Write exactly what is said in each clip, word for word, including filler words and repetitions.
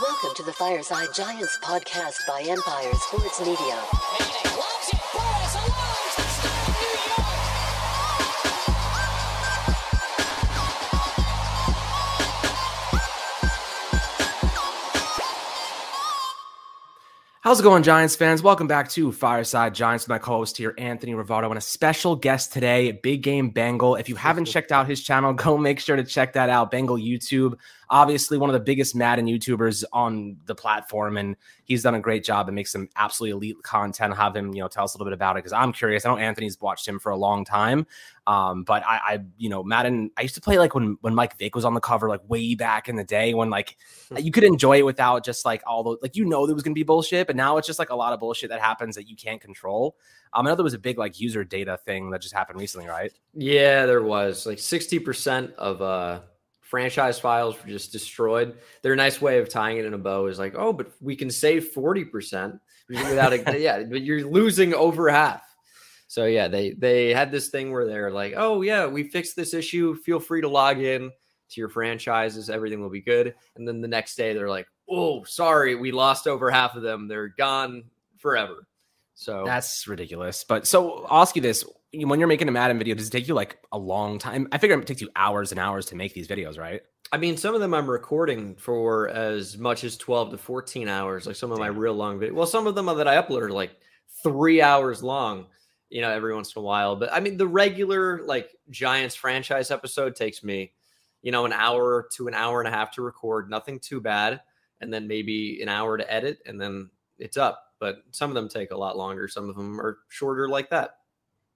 Welcome to the Fireside Giants podcast by Empire Sports Media. How's it going, Giants fans? Welcome back to Fireside Giants with my co-host here, Anthony Rivardo, and a special guest today, Big Game Bengal. If you haven't checked out his channel, go make sure to check that out, Bengal YouTube. Obviously, one of the biggest Madden YouTubers on the platform, and he's done a great job and makes some absolutely elite content. Have him, you know, tell us a little bit about it because I'm curious. I know Anthony's watched him for a long time, um, but I, I, you know, Madden. I used to play like when when Mike Vick was on the cover, like way back in the day when like you could enjoy it without just like all the like you know there was gonna be bullshit. But now it's just like a lot of bullshit that happens that you can't control. Um, I know there was a big like user data thing that just happened recently, right? Yeah, there was like sixty percent of uh, franchise files were just destroyed. Their nice way of tying it in a bow is like, oh, but we can save forty percent without it. Yeah, but you're losing over half. So yeah, they they had this thing where they're like, oh yeah, we fixed this issue. Feel free to log in to your franchises. Everything will be good. And then the next day they're like, oh, sorry, we lost over half of them. They're gone forever. So that's ridiculous. But so I'll ask you this. When you're making a Madden video, does it take you like a long time? I figure it takes you hours and hours to make these videos, right? I mean, some of them I'm recording for as much as twelve to fourteen hours. Like some of Damn. my real long videos. Well, some of them that I upload are like three hours long, you know, every once in a while. But I mean, the regular like Giants franchise episode takes me, you know, an hour to an hour and a half to record. Nothing too bad. And then maybe an hour to edit, and then it's up. But some of them take a lot longer. Some of them are shorter like that.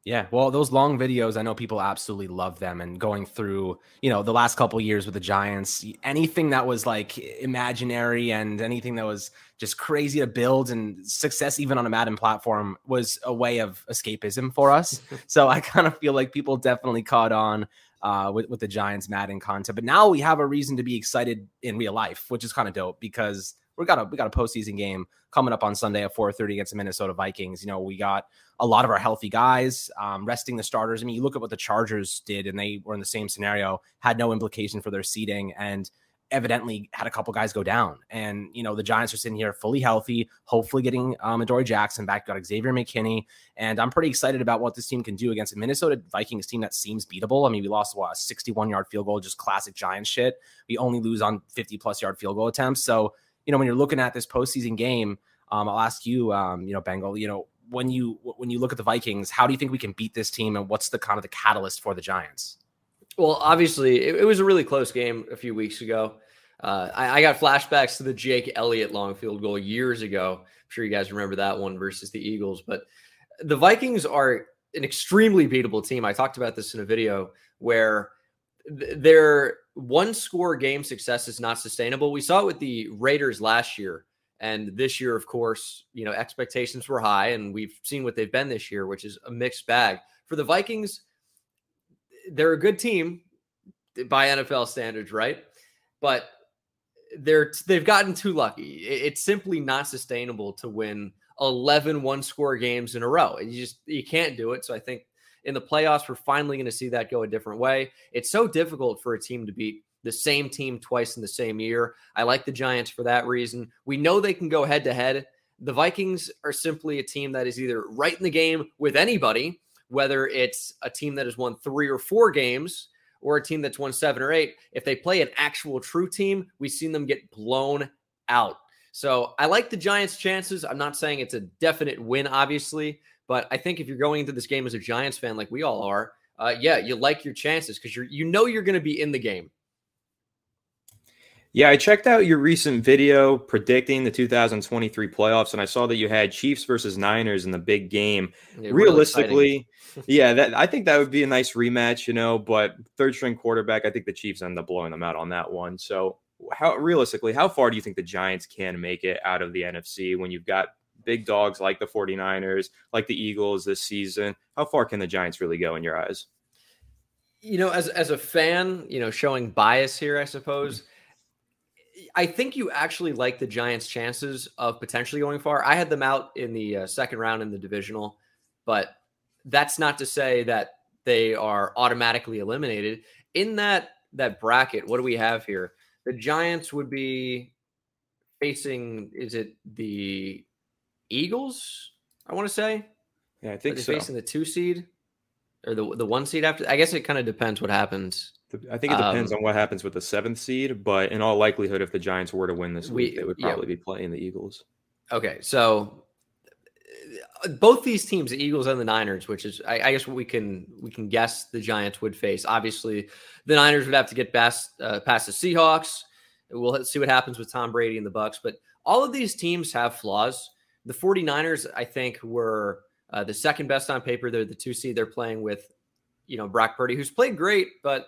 Yeah, well, those long videos, I know people absolutely love them. And going through, you know, the last couple of years with the Giants, anything that was like imaginary and anything that was just crazy to build and success, even on a Madden platform, was a way of escapism for us. So I kind of feel like people definitely caught on uh, with, with the Giants Madden content. But now we have a reason to be excited in real life, which is kind of dope because we got a we got a postseason game coming up on Sunday at four thirty against the Minnesota Vikings. You know, we got a lot of our healthy guys um, resting the starters. I mean, you look at what the Chargers did, and they were in the same scenario, had no implication for their seeding, and evidently had a couple guys go down. And, you know, the Giants are sitting here fully healthy, hopefully getting um, Adoree Jackson back, got Xavier McKinney. And I'm pretty excited about what this team can do against a Minnesota Vikings team that seems beatable. I mean, we lost, what, a sixty-one-yard field goal, just classic Giants shit. We only lose on fifty-plus-yard field goal attempts. So, you know, when you're looking at this postseason game, um, I'll ask you, um, you know, Bengal, you know, when you when you look at the Vikings, how do you think we can beat this team? And what's the kind of the catalyst for the Giants? Well, obviously, it, it was a really close game a few weeks ago. Uh, I, I got flashbacks to the Jake Elliott long field goal years ago. I'm sure you guys remember that one versus the Eagles. But the Vikings are an extremely beatable team. I talked about this in a video where th- they're... one score game success is not sustainable. We saw it with the Raiders last year. And this year, of course, you know, expectations were high and we've seen what they've been this year, which is a mixed bag. For the Vikings, they're a good team by N F L standards, right? But they're, they've gotten too lucky. It's simply not sustainable to win eleven one score games in a row. You just, you can't do it. So I think in the playoffs, we're finally going to see that go a different way. It's so difficult for a team to beat the same team twice in the same year. I like the Giants for that reason. We know they can go head-to-head. The Vikings are simply a team that is either right in the game with anybody, whether it's a team that has won three or four games or a team that's won seven or eight. If they play an actual true team, we've seen them get blown out. So I like the Giants' chances. I'm not saying it's a definite win, obviously, but I think if you're going into this game as a Giants fan, like we all are, uh, yeah, you like your chances because you're, you know you're going to be in the game. Yeah, I checked out your recent video predicting the two thousand twenty-three playoffs, and I saw that you had Chiefs versus Niners in the big game. Yeah, realistically, yeah, that, I think that would be a nice rematch, you know, but third-string quarterback, I think the Chiefs ended up blowing them out on that one. So how realistically, how far do you think the Giants can make it out of the N F C when you've got – big dogs like the forty-niners, like the Eagles this season? How far can the Giants really go in your eyes? You know, as as a fan, you know, showing bias here, I suppose, mm-hmm. I think you actually like the Giants' chances of potentially going far. I had them out in the uh, second round in the divisional, but that's not to say that they are automatically eliminated. In that that bracket, what do we have here? The Giants would be facing, is it the Eagles? I want to say. Yeah, I think so. Are they facing the two seed or the the one seed after? I guess it kind of depends what happens. I think it depends um, on what happens with the seventh seed, but in all likelihood, if the Giants were to win this we, week, they would probably yeah. be playing the Eagles. Okay, so both these teams, the Eagles and the Niners, which is, I, I guess, what we can we can guess the Giants would face. Obviously, the Niners would have to get past uh, past the Seahawks. We'll see what happens with Tom Brady and the Bucs, but all of these teams have flaws. The 49ers, I think, were uh, the second best on paper. They're the two seed. They're playing with, you know, Brock Purdy, who's played great, but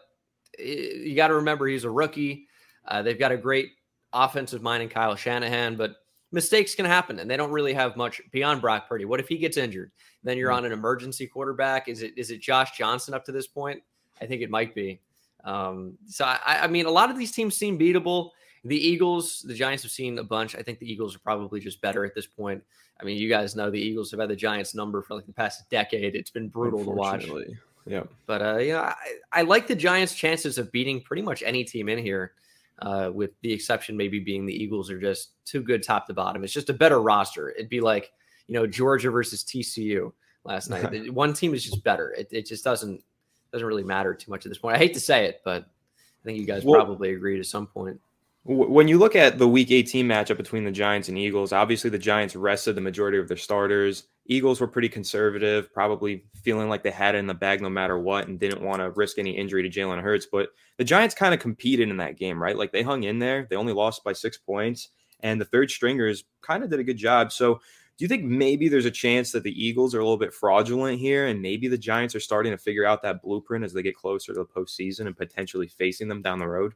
you got to remember he's a rookie. Uh, they've got a great offensive mind in Kyle Shanahan, but mistakes can happen, and they don't really have much beyond Brock Purdy. What if he gets injured? Then you're on an emergency quarterback. Is it is it Josh Johnson up to this point? I think it might be. Um, so, I, I mean, a lot of these teams seem beatable. The Eagles, the Giants have seen a bunch. I think the Eagles are probably just better at this point. I mean, you guys know the Eagles have had the Giants number for like the past decade. It's been brutal to watch. Yeah, but uh, you know, I, I like the Giants' chances of beating pretty much any team in here, uh, with the exception maybe being the Eagles are just too good top to bottom. It's just a better roster. It'd be like, you know, Georgia versus T C U last night. One team is just better. It it just doesn't doesn't really matter too much at this point. I hate to say it, but I think you guys well, probably agree to some point. When you look at the Week eighteen matchup between the Giants and Eagles, obviously the Giants rested the majority of their starters. Eagles were pretty conservative, probably feeling like they had it in the bag no matter what and didn't want to risk any injury to Jalen Hurts. But the Giants kind of competed in that game, right? Like they hung in there. They only lost by six points. And the third stringers kind of did a good job. So do you think maybe there's a chance that the Eagles are a little bit fraudulent here and maybe the Giants are starting to figure out that blueprint as they get closer to the postseason and potentially facing them down the road?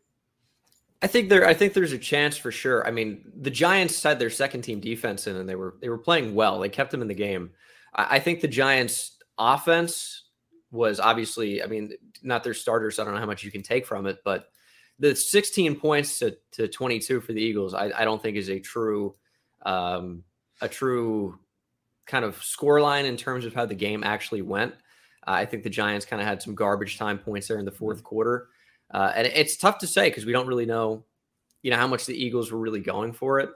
I think there. I think there's a chance for sure. I mean, the Giants had their second team defense in, and they were they were playing well. They kept them in the game. I, I think the Giants' offense was obviously, I mean, not their starters. So I don't know how much you can take from it, but the sixteen points to, to twenty-two for the Eagles, I, I don't think is a true, um, a true kind of scoreline in terms of how the game actually went. Uh, I think the Giants kind of had some garbage time points there in the fourth quarter. Uh, and it's tough to say because we don't really know, you know, how much the Eagles were really going for it.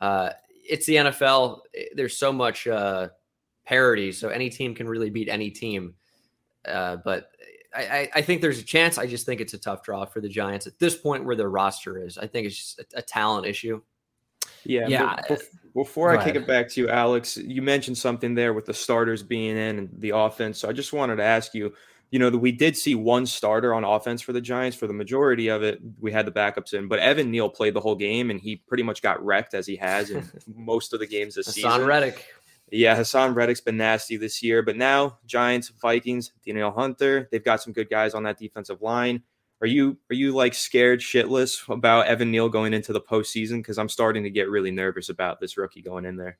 Uh, it's the N F L. There's so much uh, parity, so any team can really beat any team. Uh, but I, I think there's a chance. I just think it's a tough draw for the Giants at this point where their roster is. I think it's just a, a talent issue. Yeah. yeah. Before, before I kick it back to you, Alex, you mentioned something there with the starters being in and the offense. So I just wanted to ask you, you know, we did see one starter on offense for the Giants for the majority of it. We had the backups in, but Evan Neal played the whole game, and he pretty much got wrecked as he has in most of the games this Hassan season. Hassan Reddick. Yeah, Hassan Reddick's been nasty this year. But now Giants, Vikings, Danielle Hunter, they've got some good guys on that defensive line. Are you, are you like, scared shitless about Evan Neal going into the postseason? Because I'm starting to get really nervous about this rookie going in there.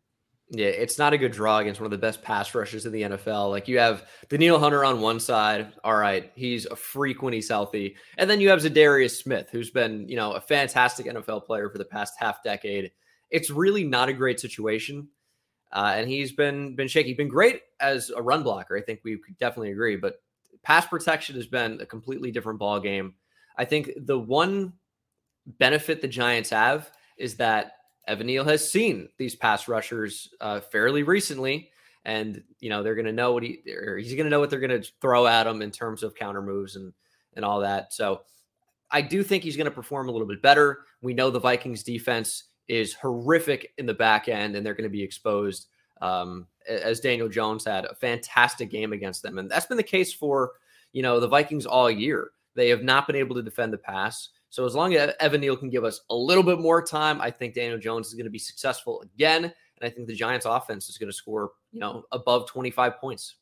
Yeah, it's not a good draw against one of the best pass rushers in the N F L. Like, you have Danielle Hunter on one side. All right, he's a freak when he's healthy. And then you have Zadarius Smith, who's been, you know, a fantastic N F L player for the past half decade. It's really not a great situation. Uh, and he's been been shaky. He's been great as a run blocker. I think we could definitely agree. But pass protection has been a completely different ball game. I think the one benefit the Giants have is that Evan Neal has seen these pass rushers uh, fairly recently, and you know they're going to know what he or he's going to know what they're going to throw at him in terms of counter moves and and all that. So I do think he's going to perform a little bit better. We know the Vikings defense is horrific in the back end, and they're going to be exposed. Um, as Daniel Jones had a fantastic game against them, and that's been the case for you know the Vikings all year. They have not been able to defend the pass. So as long as Evan Neal can give us a little bit more time, I think Daniel Jones is going to be successful again. And I think the Giants offense is going to score, you know, above twenty-five points.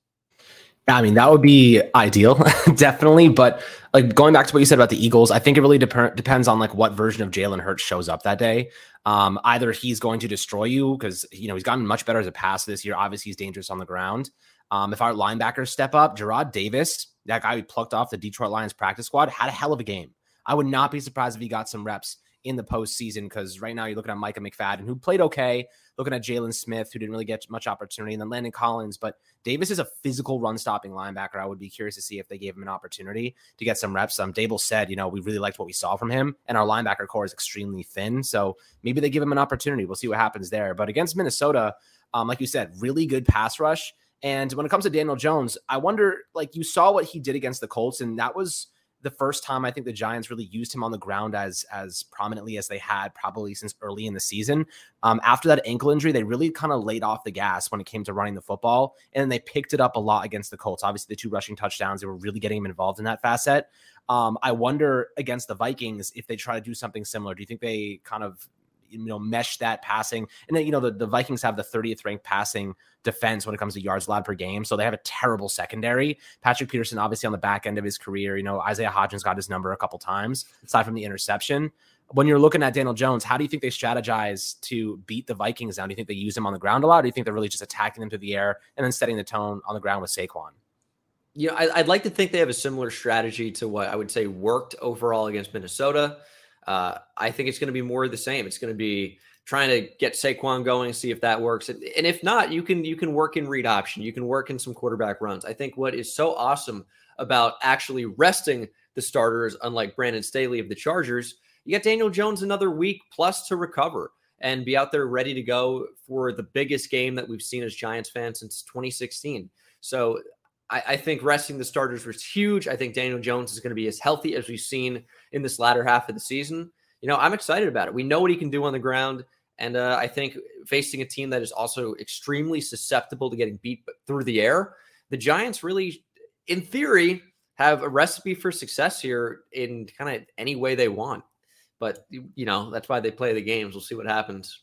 I mean, that would be ideal, definitely. But like going back to what you said about the Eagles, I think it really dep- depends on like what version of Jalen Hurts shows up that day. Um, either he's going to destroy you because, you know, he's gotten much better as a passer this year. Obviously, he's dangerous on the ground. Um, if our linebackers step up, Gerard Davis, that guy we plucked off the Detroit Lions practice squad, had a hell of a game. I would not be surprised if he got some reps in the postseason, because right now you're looking at Micah McFadden, who played okay, looking at Jalen Smith, who didn't really get much opportunity, and then Landon Collins. But Davis is a physical run-stopping linebacker. I would be curious to see if they gave him an opportunity to get some reps. Um, Dable said, you know, we really liked what we saw from him, and our linebacker core is extremely thin. So maybe they give him an opportunity. We'll see what happens there. But against Minnesota, um, like you said, really good pass rush. And when it comes to Daniel Jones, I wonder, like, you saw what he did against the Colts, and that was the first time I think the Giants really used him on the ground as as prominently as they had probably since early in the season. Um, after that ankle injury, they really kind of laid off the gas when it came to running the football, and they picked it up a lot against the Colts. Obviously, the two rushing touchdowns, they were really getting him involved in that facet. Um, I wonder against the Vikings if they try to do something similar. Do you think they kind of, you know, mesh that passing? And then, you know, the, the Vikings have the thirtieth ranked passing defense when it comes to yards allowed per game. So they have a terrible secondary. Patrick Peterson, obviously on the back end of his career, you know, Isaiah Hodgins got his number a couple times aside from the interception. When you're looking at Daniel Jones, how do you think they strategize to beat the Vikings now? Do you think they use him on the ground a lot? Or do you think they're really just attacking them through the air and then setting the tone on the ground with Saquon? You know, I, I'd like to think they have a similar strategy to what I would say worked overall against Minnesota. Uh, I think it's going to be more of the same. It's going to be trying to get Saquon going, see if that works. And, and if not, you can you can work in read option. You can work in some quarterback runs. I think what is so awesome about actually resting the starters, unlike Brandon Staley of the Chargers, you got Daniel Jones another week plus to recover and be out there ready to go for the biggest game that we've seen as Giants fans since twenty sixteen. So I, I think resting the starters was huge. I think Daniel Jones is going to be as healthy as we've seen in this latter half of the season. You know, I'm excited about it. We know what he can do on the ground. And uh, I think facing a team that is also extremely susceptible to getting beat through the air, the Giants really, in theory, have a recipe for success here in kind of any way they want. But, you know, that's why they play the games. We'll see what happens.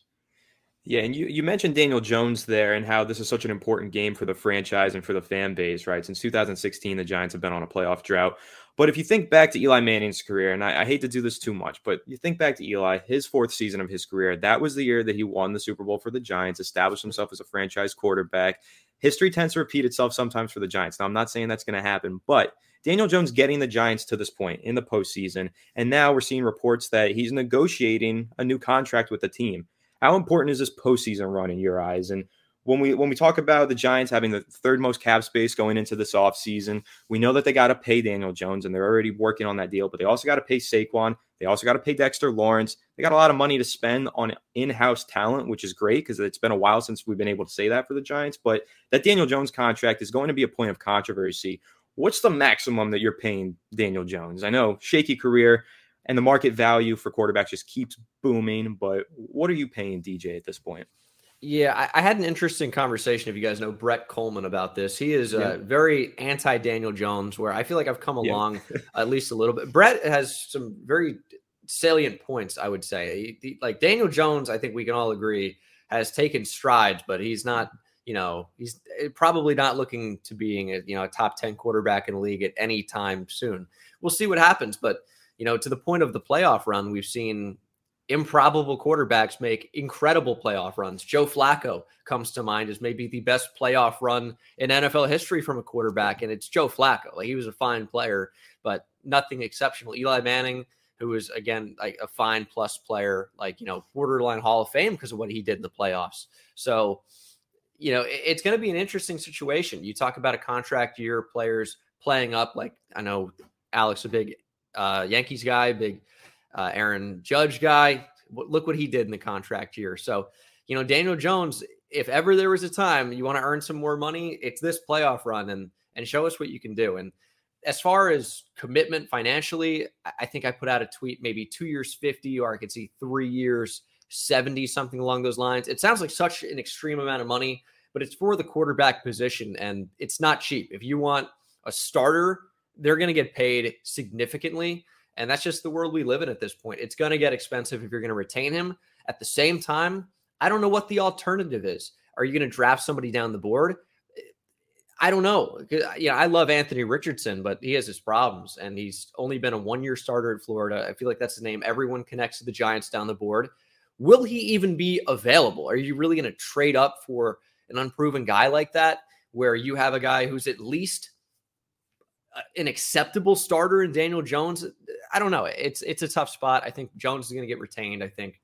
Yeah, and you, you mentioned Daniel Jones there and how this is such an important game for the franchise and for the fan base, right? Since two thousand sixteen, the Giants have been on a playoff drought. But if you think back to Eli Manning's career, and I, I hate to do this too much, but you think back to Eli, his fourth season of his career, that was the year that he won the Super Bowl for the Giants, established himself as a franchise quarterback. History tends to repeat itself sometimes for the Giants. Now, I'm not saying that's going to happen, but Daniel Jones getting the Giants to this point in the postseason, and now we're seeing reports that he's negotiating a new contract with the team. How important is this postseason run in your eyes? And when we when we talk about the Giants having the third most cap space going into this offseason, we know that they got to pay Daniel Jones, and they're already working on that deal, but they also got to pay Saquon. They also got to pay Dexter Lawrence. They got a lot of money to spend on in-house talent, which is great because it's been a while since we've been able to say that for the Giants, but that Daniel Jones contract is going to be a point of controversy. What's the maximum that you're paying Daniel Jones? I know, shaky career, and the market value for quarterbacks just keeps booming. But what are you paying D J at this point? Yeah, I, I had an interesting conversation, if you guys know Brett Coleman, about this. He is yeah. uh, very anti-Daniel Jones, where I feel like I've come along yeah. at least a little bit. Brett has some very salient points, I would say. He, he, like Daniel Jones, I think we can all agree, has taken strides, but he's not, you know, he's probably not looking to being a, you know, a top ten quarterback in the league at any time soon. We'll see what happens, but you know, to the point of the playoff run, we've seen improbable quarterbacks make incredible playoff runs. Joe Flacco comes to mind as maybe the best playoff run in N F L history from a quarterback, and it's Joe Flacco. Like, he was a fine player, but nothing exceptional. Eli Manning, who was, again, like a fine plus player, like, you know, borderline Hall of Fame because of what he did in the playoffs. So, you know, it's going to be an interesting situation. You talk about a contract year, players playing up. Like, I know Alex, a big Uh, Yankees guy, big uh, Aaron Judge guy. W- look what he did in the contract year. So, you know, Daniel Jones, if ever there was a time you want to earn some more money, it's this playoff run, and and show us what you can do. And as far as commitment financially, I, I think I put out a tweet, maybe two years, fifty, or I could see three years, seventy, something along those lines. It sounds like such an extreme amount of money, but it's for the quarterback position, and it's not cheap. If you want a starter, they're going to get paid significantly. And that's just the world we live in at this point. It's going to get expensive if you're going to retain him. At the same time, I don't know what the alternative is. Are you going to draft somebody down the board? I don't know. You know, I love Anthony Richardson, but he has his problems, and he's only been a one-year starter in Florida. I feel like that's the name everyone connects to the Giants down the board. Will he even be available? Are you really going to trade up for an unproven guy like that, where you have a guy who's at least an acceptable starter in Daniel Jones. I don't know. It's it's a tough spot. I think Jones is going to get retained. I think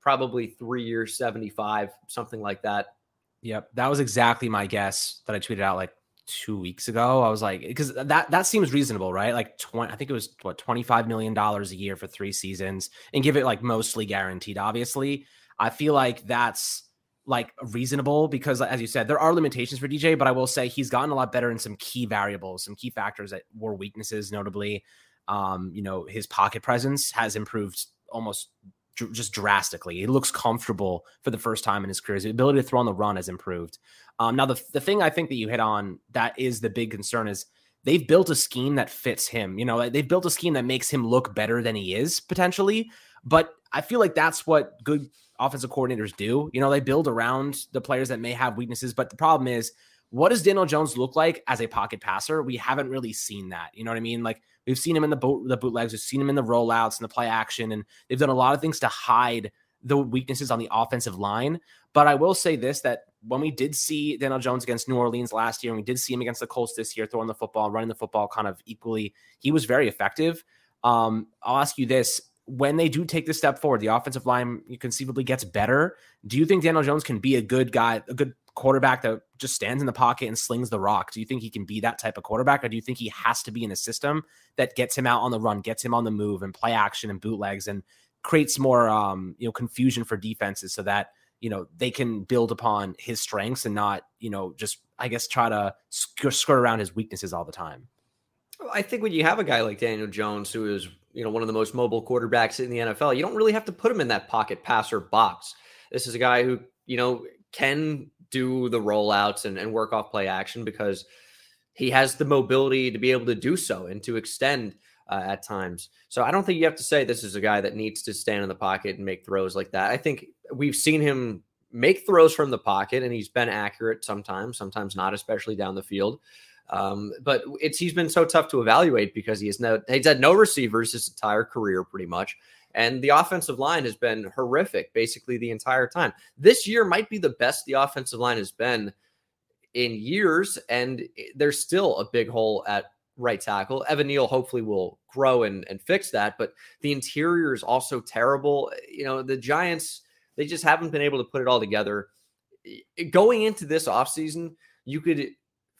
probably three years, seventy-five, something like that. Yep. That was exactly my guess that I tweeted out like two weeks ago. I was like, because that, that seems reasonable, right? Like twenty, I think it was what, twenty-five million dollars a year for three seasons and give it like mostly guaranteed. Obviously I feel like that's like reasonable because as you said, there are limitations for D J, but I will say he's gotten a lot better in some key variables, some key factors that were weaknesses, notably, um, you know, his pocket presence has improved almost just drastically. He looks comfortable for the first time in his career. His ability to throw on the run has improved. Um, now, the the thing I think that you hit on that is the big concern is they've built a scheme that fits him. You know, they've built a scheme that makes him look better than he is potentially. But I feel like that's what good offensive coordinators do. You know, they build around the players that may have weaknesses. But the problem is, what does Daniel Jones look like as a pocket passer? We haven't really seen that. You know what I mean? Like we've seen him in the boot, the bootlegs, we've seen him in the rollouts and the play action, and they've done a lot of things to hide the weaknesses on the offensive line. But I will say this, that when we did see Daniel Jones against New Orleans last year, and we did see him against the Colts this year, throwing the football, running the football kind of equally, he was very effective. Um, I'll ask you this. When they do take this step forward, the offensive line conceivably gets better. Do you think Daniel Jones can be a good guy, a good quarterback that just stands in the pocket and slings the rock? Do you think he can be that type of quarterback, or do you think he has to be in a system that gets him out on the run, gets him on the move and play action and bootlegs and creates more, um, you know, confusion for defenses so that, you know, they can build upon his strengths and not, you know, just, I guess, try to sk- skirt around his weaknesses all the time? I think when you have a guy like Daniel Jones, who is, you know, one of the most mobile quarterbacks in the N F L, you don't really have to put him in that pocket passer box. This is a guy who, you know, can do the rollouts and, and work off play action because he has the mobility to be able to do so and to extend uh, at times. So I don't think you have to say this is a guy that needs to stand in the pocket and make throws like that. I think we've seen him make throws from the pocket, and he's been accurate sometimes, sometimes not, especially down the field. Um, but it's, he's been so tough to evaluate because he has no, he's had no receivers his entire career pretty much. And the offensive line has been horrific basically the entire time. This year might be the best the offensive line has been in years, and there's still a big hole at right tackle. Evan Neal hopefully will grow and, and fix that, but the interior is also terrible. You know, the Giants, they just haven't been able to put it all together. Going into this offseason, you could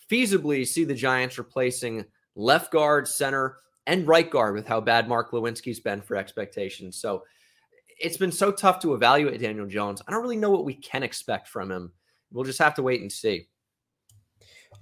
feasibly see the Giants replacing left guard, center, and right guard with how bad Mark Lewinsky's been for expectations. So it's been so tough to evaluate Daniel Jones. I don't really know what we can expect from him. We'll just have to wait and see.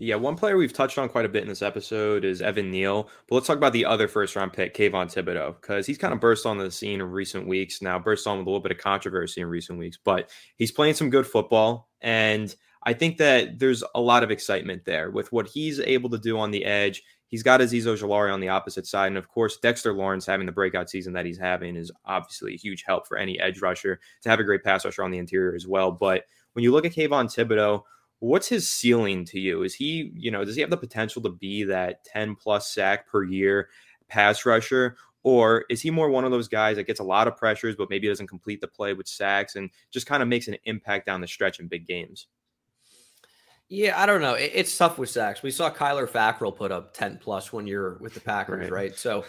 Yeah, one player we've touched on quite a bit in this episode is Evan Neal. But let's talk about the other first-round pick, Kayvon Thibodeaux, because he's kind of burst on the scene in recent weeks. Now, burst on with a little bit of controversy in recent weeks, but he's playing some good football, and I think that there's a lot of excitement there with what he's able to do on the edge. He's got Aziz Ojulari on the opposite side. And, of course, Dexter Lawrence having the breakout season that he's having is obviously a huge help for any edge rusher to have a great pass rusher on the interior as well. But when you look at Kayvon Thibodeaux, what's his ceiling to you? Is he, you know, does he have the potential to be that ten plus sack per year pass rusher? Or is he more one of those guys that gets a lot of pressures but maybe doesn't complete the play with sacks and just kind of makes an impact down the stretch in big games? Yeah, I don't know. It, it's tough with sacks. We saw Kyler Fackrell put up ten plus one year with the Packers, right? right? So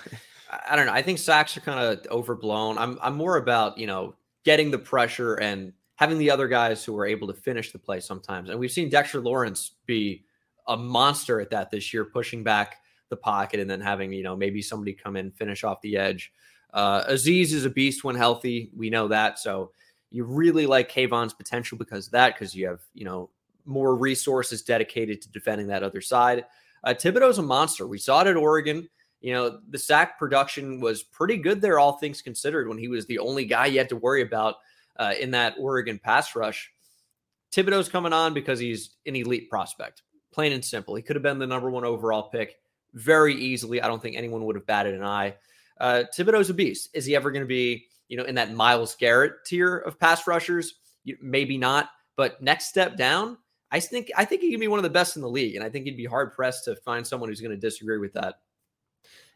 I don't know. I think sacks are kind of overblown. I'm I'm more about, you know, getting the pressure and having the other guys who are able to finish the play sometimes. And we've seen Dexter Lawrence be a monster at that this year, pushing back the pocket and then having, you know, maybe somebody come in, finish off the edge. Uh, Aziz is a beast when healthy. We know that. So you really like Kayvon's potential because of that, because you have, you know, more resources dedicated to defending that other side. Uh, Thibodeaux's a monster. We saw it at Oregon. You know, the sack production was pretty good there, all things considered, when he was the only guy you had to worry about uh, in that Oregon pass rush. Thibodeaux's coming on because he's an elite prospect, plain and simple. He could have been the number one overall pick very easily. I don't think anyone would have batted an eye. Uh, Thibodeaux's a beast. Is he ever going to be, you know, in that Myles Garrett tier of pass rushers? Maybe not, but next step down, I think I think he can be one of the best in the league, and I think he'd be hard-pressed to find someone who's going to disagree with that.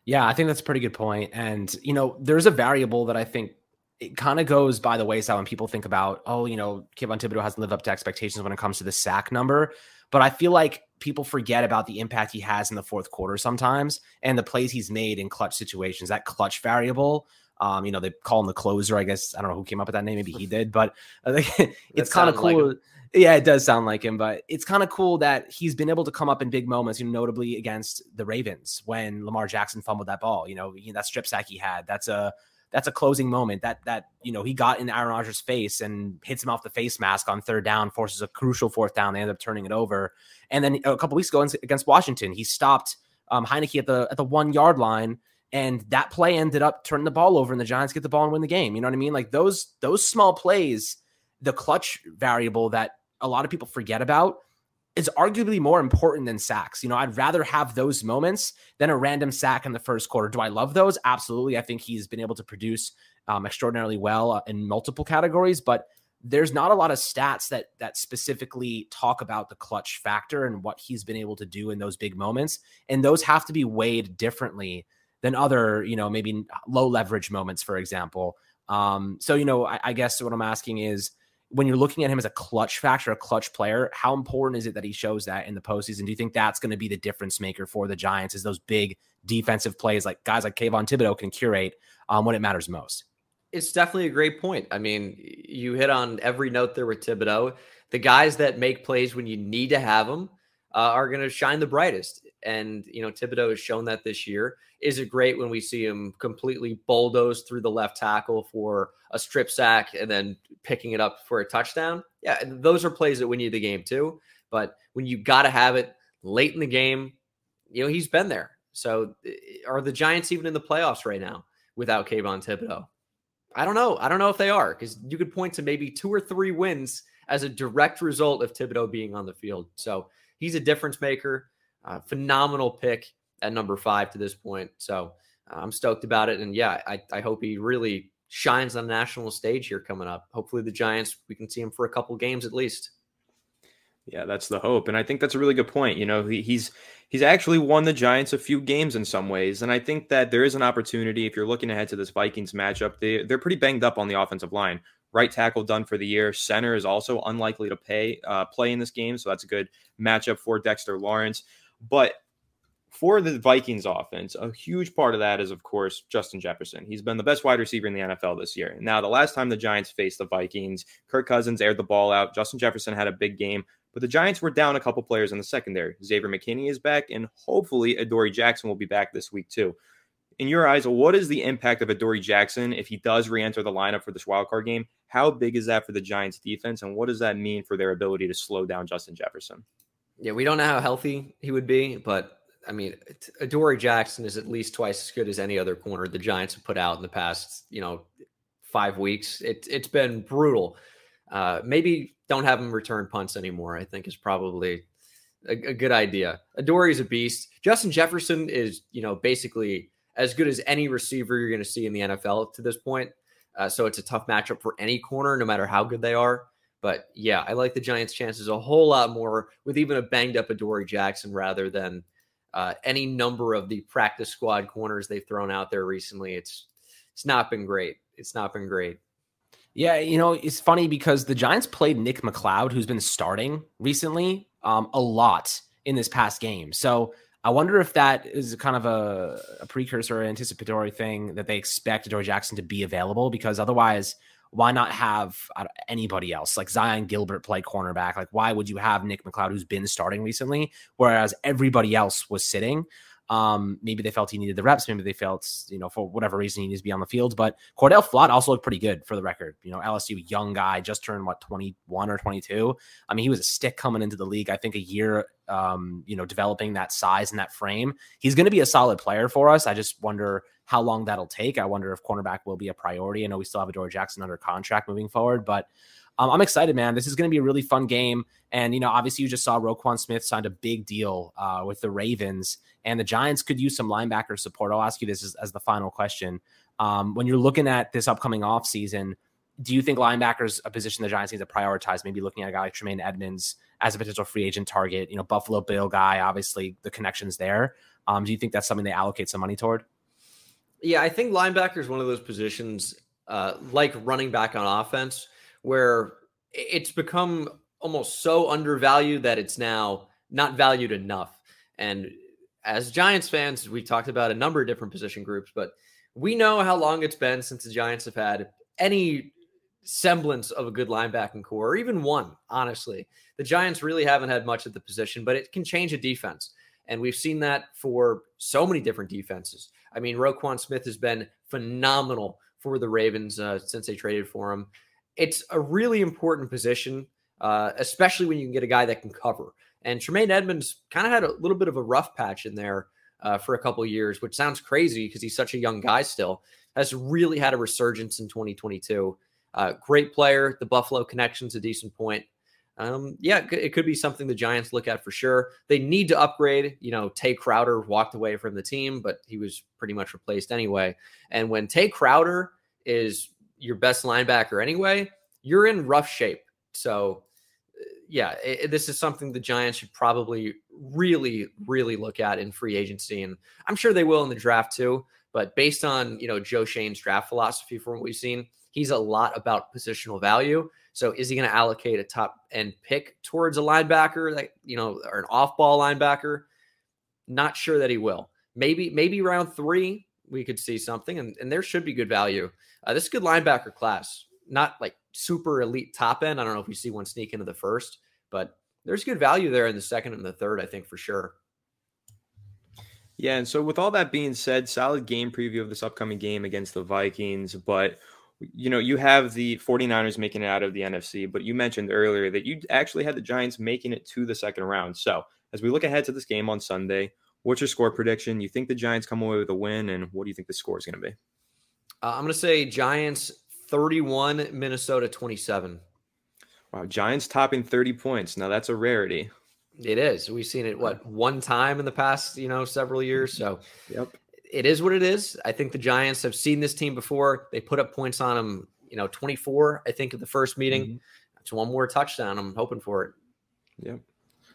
Yeah, I think that's a pretty good point. And, you know, there's a variable that I think it kind of goes by the wayside when people think about, oh, you know, Kayvon Thibodeaux hasn't lived up to expectations when it comes to the sack number. But I feel like people forget about the impact he has in the fourth quarter sometimes and the plays he's made in clutch situations, that clutch variable. Um, you know, they call him the closer, I guess. I don't know who came up with that name. Maybe he did, but it's kind of cool. Like, yeah, it does sound like him, but it's kind of cool that he's been able to come up in big moments, you know, notably against the Ravens when Lamar Jackson fumbled that ball, you know, that strip sack he had, that's a, that's a closing moment that, that, you know, he got in Aaron Rodgers' face and hits him off the face mask on third down, forces a crucial fourth down. They end up turning it over. And then a couple weeks ago against Washington, he stopped um, Heinicke at the, at the one yard line. And that play ended up turning the ball over and the Giants get the ball and win the game. You know what I mean? Like those, those small plays, the clutch variable that a lot of people forget about is arguably more important than sacks. You know, I'd rather have those moments than a random sack in the first quarter. Do I love those? Absolutely. I think he's been able to produce um, extraordinarily well in multiple categories, but there's not a lot of stats that that specifically talk about the clutch factor and what he's been able to do in those big moments. And those have to be weighed differently than other, you know, maybe low leverage moments, for example. Um, so, you know, I, I guess what I'm asking is, when you're looking at him as a clutch factor, a clutch player, how important is it that he shows that in the postseason? Do you think that's going to be the difference maker for the Giants, is those big defensive plays like guys like Kayvon Thibodeaux can curate um, when it matters most? It's definitely a great point. I mean, you hit on every note there with Thibodeaux. The guys that make plays when you need to have them uh, are going to shine the brightest. And, you know, Thibodeaux has shown that this year. Is it great when we see him completely bulldoze through the left tackle for a strip sack and then picking it up for a touchdown? Yeah, those are plays that win you the game too. But when you got to have it late in the game, you know, he's been there. So are the Giants even in the playoffs right now without Kayvon Thibodeaux? I don't know. I don't know if they are, because you could point to maybe two or three wins as a direct result of Thibodeaux being on the field. So he's a difference maker. Uh, phenomenal pick at number five to this point. So uh, I'm stoked about it. And yeah, I, I hope he really shines on the national stage here coming up. Hopefully the Giants, we can see him for a couple games at least. Yeah, that's the hope. And I think that's a really good point. You know, he, he's, he's actually won the Giants a few games in some ways. And I think that there is an opportunity. If you're looking ahead to this Vikings matchup, they, they're pretty banged up on the offensive line. Right tackle done for the year. Center is also unlikely to pay uh, play in this game. So that's a good matchup for Dexter Lawrence. But for the Vikings offense, a huge part of that is, of course, Justin Jefferson. He's been the best wide receiver in the N F L this year. Now, the last time the Giants faced the Vikings, Kirk Cousins aired the ball out. Justin Jefferson had a big game, but the Giants were down a couple players in the secondary. Xavier McKinney is back, and hopefully Adoree Jackson will be back this week too. In your eyes, what is the impact of Adoree Jackson if he does re-enter the lineup for this wildcard game? How big is that for the Giants defense, and what does that mean for their ability to slow down Justin Jefferson? Yeah, we don't know how healthy he would be, but I mean, Adoree Jackson is at least twice as good as any other corner the Giants have put out in the past, you know, five weeks. It, it's been brutal. Uh, maybe don't have him return punts anymore, I think is probably a, a good idea. Adoree's a beast. Justin Jefferson is, you know, basically as good as any receiver you're going to see in the N F L to this point. Uh, so it's a tough matchup for any corner, no matter how good they are. But yeah, I like the Giants' chances a whole lot more with even a banged-up Adoree Jackson rather than uh, any number of the practice squad corners they've thrown out there recently. It's it's not been great. It's not been great. Yeah, you know, it's funny because the Giants played Nick McLeod, who's been starting recently um, a lot in this past game. So I wonder if that is kind of a, a precursor or anticipatory thing that they expect Adoree Jackson to be available, because otherwise – why not have anybody else like Zion Gilbert play cornerback? Like, why would you have Nick McLeod, who's been starting recently, whereas everybody else was sitting? Um, maybe they felt he needed the reps. Maybe they felt, you know, for whatever reason, he needs to be on the field. But Cordell Flott also looked pretty good, for the record. You know, L S U, young guy, just turned, what, twenty-one or twenty-two? I mean, he was a stick coming into the league. I think a year, um, you know, developing that size and that frame. He's going to be a solid player for us. I just wonder how long that'll take. I wonder if cornerback will be a priority. I know we still have Adoree Jackson under contract moving forward, but um, I'm excited, man. This is going to be a really fun game. And, you know, obviously you just saw Roquan Smith signed a big deal uh, with the Ravens, and the Giants could use some linebacker support. I'll ask you this as, as the final question. Um, when you're looking at this upcoming offseason, do you think linebackers, a position the Giants need to prioritize, maybe looking at a guy like Tremaine Edmonds as a potential free agent target, you know, Buffalo Bill guy, obviously the connections there. Um, do you think that's something they allocate some money toward? Yeah, I think linebacker is one of those positions uh, like running back on offense, where it's become almost so undervalued that it's now not valued enough. And as Giants fans, we've talked about a number of different position groups, but we know how long it's been since the Giants have had any semblance of a good linebacking core, or even one, honestly. The Giants really haven't had much at the position, but it can change a defense. And we've seen that for so many different defenses. I mean, Roquan Smith has been phenomenal for the Ravens uh, since they traded for him. It's a really important position, uh, especially when you can get a guy that can cover. And Tremaine Edmonds kind of had a little bit of a rough patch in there uh, for a couple of years, which sounds crazy because he's such a young guy still. Has really had a resurgence in twenty twenty-two. Uh, great player. The Buffalo connection's a decent point. Um, yeah, it could be something the Giants look at for sure. They need to upgrade. You know, Tay Crowder walked away from the team, but he was pretty much replaced anyway. And when Tay Crowder is your best linebacker anyway, you're in rough shape. So, yeah, it, this is something the Giants should probably really, really look at in free agency. And I'm sure they will in the draft too. But based on, you know, Joe Shane's draft philosophy from what we've seen, he's a lot about positional value. So is he going to allocate a top end pick towards a linebacker that, you know, or an off ball linebacker? Not sure that he will. Maybe, maybe round three, we could see something, and, and there should be good value. Uh, this is a good linebacker class, not like super elite top end. I don't know if we see one sneak into the first, but there's good value there in the second and the third, I think, for sure. Yeah. And so with all that being said, solid game preview of this upcoming game against the Vikings, but you know, you have the 49ers making it out of the N F C, but you mentioned earlier that you actually had the Giants making it to the second round. So as we look ahead to this game on Sunday, what's your score prediction? You think the Giants come away with a win, and what do you think the score is going to be? Uh, I'm going to say Giants thirty-one, Minnesota twenty-seven. Wow, Giants topping thirty points. Now that's a rarity. It is. We've seen it, what, one time in the past, you know, several years. So yep. It is what it is. I think the Giants have seen this team before. They put up points on them, you know, twenty-four, I think, at the first meeting. Mm-hmm. That's one more touchdown. I'm hoping for it. Yeah.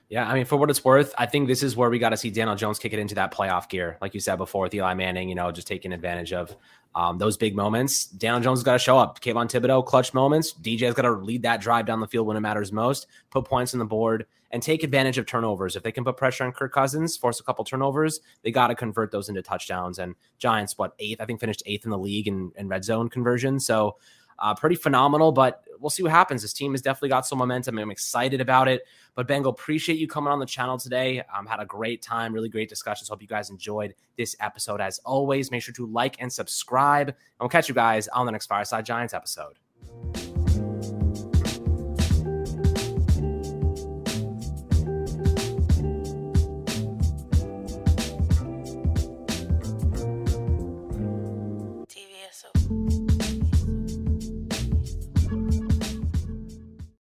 Yeah. I mean, for what it's worth, I think this is where we got to see Daniel Jones kick it into that playoff gear. Like you said before with Eli Manning, you know, just taking advantage of um, those big moments. Daniel Jones has got to show up. Kayvon Thibodeaux, clutch moments. D J's got to lead that drive down the field when it matters most, put points on the board, and take advantage of turnovers. If they can put pressure on Kirk Cousins, force a couple turnovers, they got to convert those into touchdowns. And Giants, what, eighth? I think finished eighth in the league in, in red zone conversion. So uh, pretty phenomenal, but we'll see what happens. This team has definitely got some momentum. I'm excited about it. But, Bengal, appreciate you coming on the channel today. Um, had a great time, really great discussions. Hope you guys enjoyed this episode. As always, make sure to like and subscribe. And we'll catch you guys on the next Fireside Giants episode.